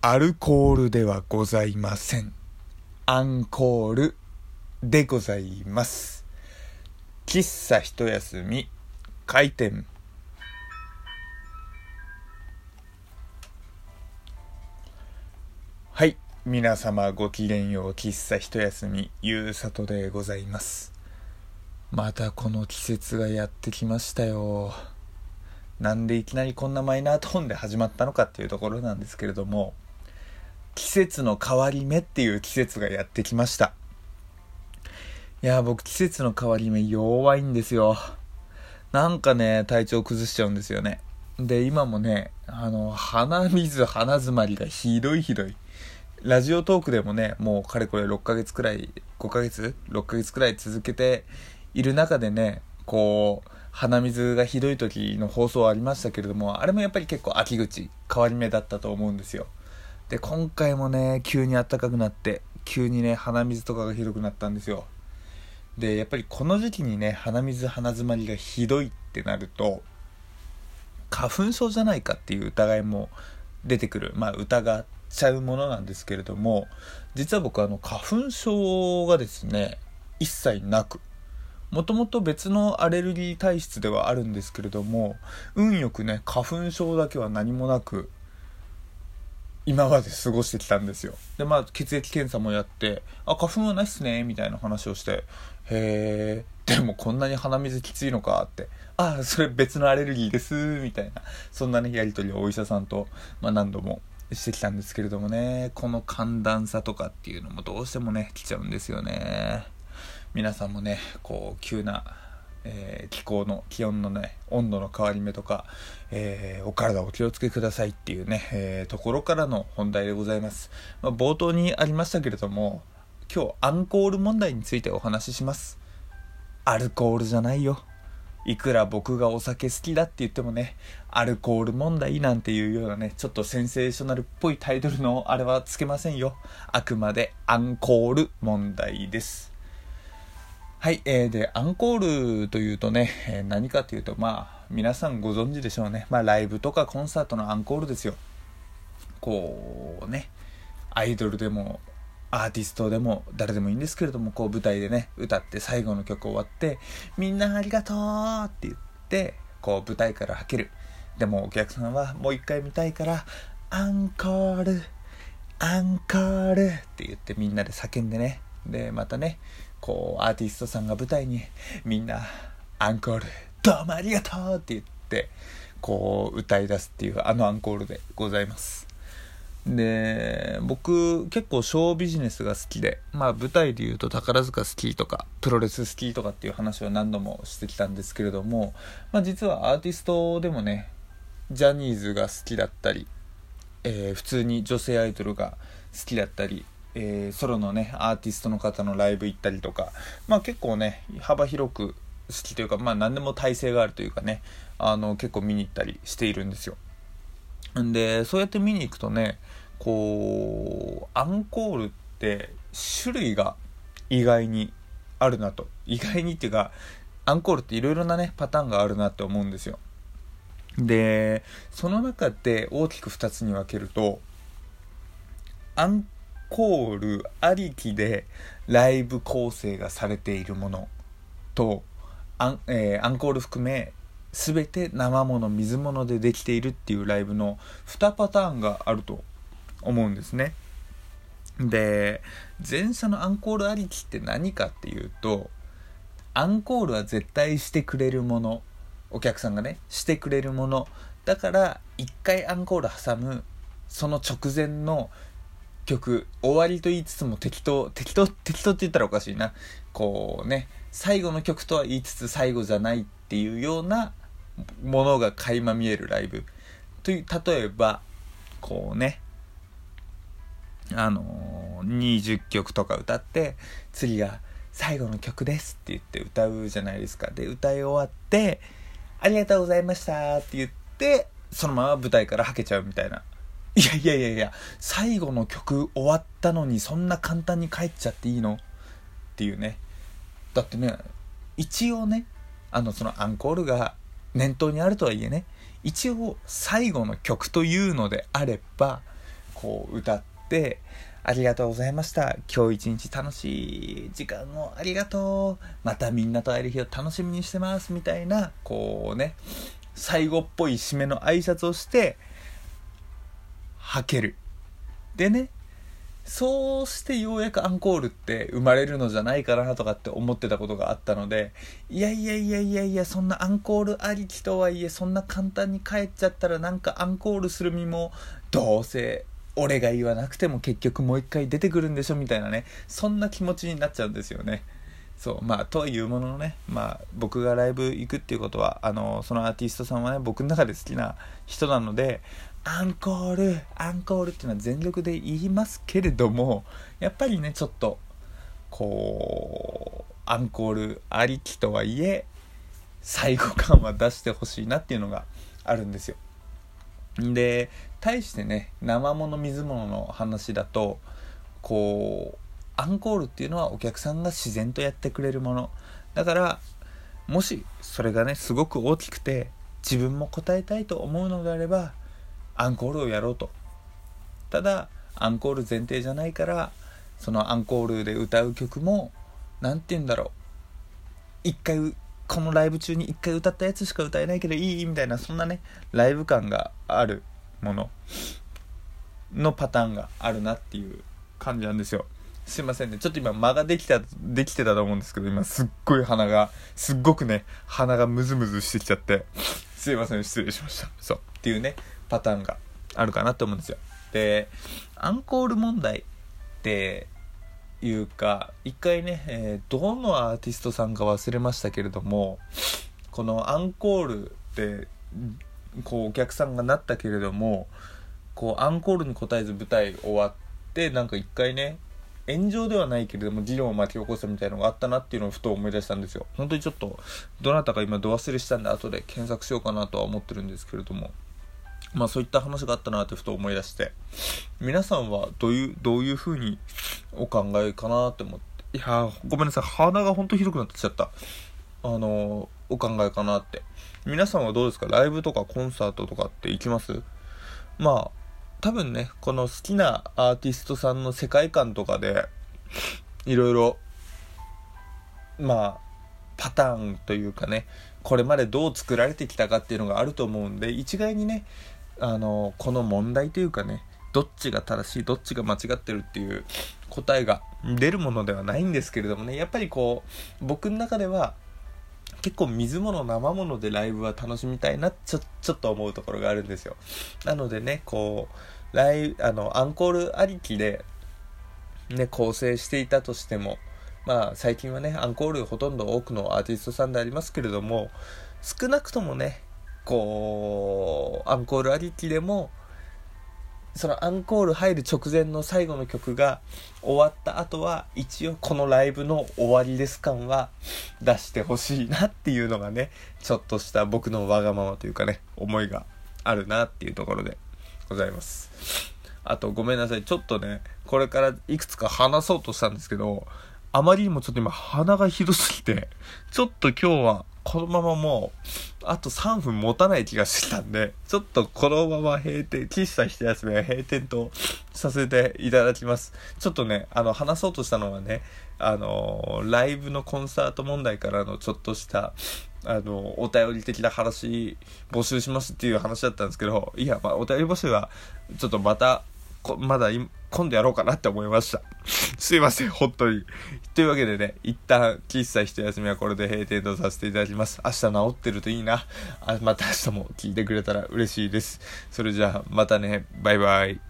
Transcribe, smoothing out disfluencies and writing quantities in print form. アルコールではございません。アンコールでございます。喫茶一休み開店。はい、皆様ごきげんよう。喫茶一休みゆうさとでございます。またこの季節がやってきましたよ。なんでいきなりこんなマイナートーンで始まったのかっていうところなんですけれども、季節の変わり目っていう季節がやってきました。いや、僕季節の変わり目弱いんですよ。なんかね、体調崩しちゃうんですよね。で、今もね、鼻水鼻詰まりがひどい。ラジオトークでもね、もうかれこれ6ヶ月くらい続けている中でね、こう鼻水がひどい時の放送ありましたけれども、あれもやっぱり結構秋口変わり目だったと思うんですよ。で、今回もね、急に暖かくなって、急にね鼻水とかがひどくなったんですよ。で、やっぱりこの時期にね、鼻水鼻詰まりがひどいってなると、花粉症じゃないかっていう疑いも出てくる。疑っちゃうものなんですけれども、実は僕花粉症がですね、一切なく、もともと別のアレルギー体質ではあるんですけれども、運よくね、花粉症だけは何もなく今まで過ごしてきたんですよ。で、血液検査もやって、花粉はないっすねみたいな話をして、へー、でもこんなに鼻水きついのかって、それ別のアレルギーですみたいな、そんなねやり取りをお医者さんと、何度もしてきたんですけれどもね、この寒暖差とかっていうのもどうしてもね来ちゃうんですよね。皆さんもね、こう急な、気温のね、温度の変わり目とか、お体お気をつけくださいっていうね、ところからの本題でございます。冒頭にありましたけれども、今日アンコール問題についてお話しします。アルコールじゃないよ。いくら僕がお酒好きだって言ってもね、アルコール問題なんていうようなね、ちょっとセンセーショナルっぽいタイトルのあれはつけませんよ。あくまでアンコール問題です。はい、で、アンコールというとね、何かというと、皆さんご存知でしょうね。ライブとかコンサートのアンコールですよ。こうね、アイドルでもアーティストでも誰でもいいんですけれども、こう舞台でね歌って最後の曲終わって、みんなありがとうって言って、こう舞台から吐ける。でもお客さんはもう一回見たいから、アンコールアンコールって言ってみんなで叫んでね、でまたね、こうアーティストさんが舞台に、みんなアンコールどうもありがとうって言って、こう歌い出すっていう、アンコールでございます。で、僕結構ショービジネスが好きで、舞台でいうと宝塚好きとかプロレス好きとかっていう話を何度もしてきたんですけれども、実はアーティストでもね、ジャニーズが好きだったり、普通に女性アイドルが好きだったり、ソロのねアーティストの方のライブ行ったりとか、結構ね幅広く好きというか、何でも耐性があるというかね、結構見に行ったりしているんですよ。で、そうやって見に行くとね、こうアンコールって種類が意外にあるなと、意外にっていうか、アンコールっていろいろなねパターンがあるなって思うんですよ。で、その中で大きく2つに分けると、アンコールありきでライブ構成がされているものと、アンコール含め全て生もの水ものでできているっていうライブの2パターンがあると思うんですね。で、前者のアンコールありきって何かっていうと、アンコールは絶対してくれるもの、お客さんがねしてくれるものだから、1回アンコール挟む、その直前の曲終わりと言いつつも、適当って言ったらおかしいな、こうね最後の曲とは言いつつ最後じゃないっていうようなものが垣間見えるライブという、例えばこうね、20曲とか歌って、次が最後の曲ですって言って歌うじゃないですか。で、歌い終わってありがとうございましたって言って、そのまま舞台からはけちゃうみたいな。いや最後の曲終わったのにそんな簡単に帰っちゃっていいのっていうね。だってね、一応ね、そのアンコールが念頭にあるとはいえね、一応最後の曲というのであれば、こう歌って、ありがとうございました。今日一日楽しい時間をありがとう。またみんなと会える日を楽しみにしてます。みたいな、こうね、最後っぽい締めの挨拶をして、吐ける。でね、そうしてようやくアンコールって生まれるのじゃないかなとかって思ってたことがあったので、いやそんなアンコールありきとはいえ、そんな簡単に帰っちゃったらなんかアンコールする身も、どうせ俺が言わなくても結局もう一回出てくるんでしょみたいなね、そんな気持ちになっちゃうんですよね。そう、まあとはいうもののね、まあ僕がライブ行くっていうことは、そのアーティストさんはね、僕の中で好きな人なので、アンコールっていうのは全力で言いますけれども、やっぱりね、ちょっとこうアンコールありきとはいえ最後感は出してほしいなっていうのがあるんですよ。で、対してね、生もの水ものの話だと、こうアンコールっていうのはお客さんが自然とやってくれるものだから、もしそれがねすごく大きくて自分も答えたいと思うのであればアンコールをやろうと。ただアンコール前提じゃないから、そのアンコールで歌う曲もなんて言うんだろう、一回このライブ中に一回歌ったやつしか歌えないけどいいみたいな、そんなねライブ感があるもののパターンがあるなっていう感じなんですよ。すいませんね、ちょっと今間ができてたと思うんですけど、今すっごい鼻がムズムズしてきちゃって、すいません、失礼しました。そうっていうねパターンがあるかなと思うんですよ。で、アンコール問題っていうか、一回ね、どのアーティストさんか忘れましたけれども、このアンコールってこうお客さんがなったけれども、こうアンコールに応えず舞台終わって、なんか一回ね、炎上ではないけれども議論を巻き起こしたみたいなのがあったなっていうのをふと思い出したんですよ。本当にちょっとどなたか今ど忘れしたんで、後で検索しようかなとは思ってるんですけれども、まあそういった話があったなってふと思い出して、皆さんはどういうふうにお考えかなって思って、いやごめんなさい、鼻が本当にひどくなってきちゃった。お考えかなって、皆さんはどうですか？ライブとかコンサートとかって行きます？まあ多分ね、この好きなアーティストさんの世界観とかでいろいろ、まあパターンというかね、これまでどう作られてきたかっていうのがあると思うんで、一概にね、この問題というかね、どっちが正しいどっちが間違ってるっていう答えが出るものではないんですけれどもね、やっぱりこう僕の中では結構水物生物でライブは楽しみたいな、ちょっと思うところがあるんですよ。なのでね、こうアンコールありきで、ね、構成していたとしても、まあ最近はねアンコールほとんど多くのアーティストさんでありますけれども、少なくともね、こうアンコールありきでも、そのアンコール入る直前の最後の曲が終わった後は、一応このライブの終わりです感は出してほしいなっていうのがね、ちょっとした僕のわがままというかね、思いがあるなっていうところでございます。あとごめんなさい、ちょっとねこれからいくつか話そうとしたんですけど、あまりにもちょっと今鼻がひどすぎて、ちょっと今日はこのままもうあと3分持たない気がしてたんで、ちょっとこのまま閉店、喫茶一休みは閉店とさせていただきます。ちょっとね、話そうとしたのはね、ライブのコンサート問題からのちょっとしたお便り的な話募集しますっていう話だったんですけど、いや、まあお便り募集はちょっとまた今度やろうかなって思いましたすいません、本当に。というわけでね、一旦喫茶一休みはこれで閉店とさせていただきます。明日治ってるといいな。また明日も聞いてくれたら嬉しいです。それじゃあまたね、バイバイ。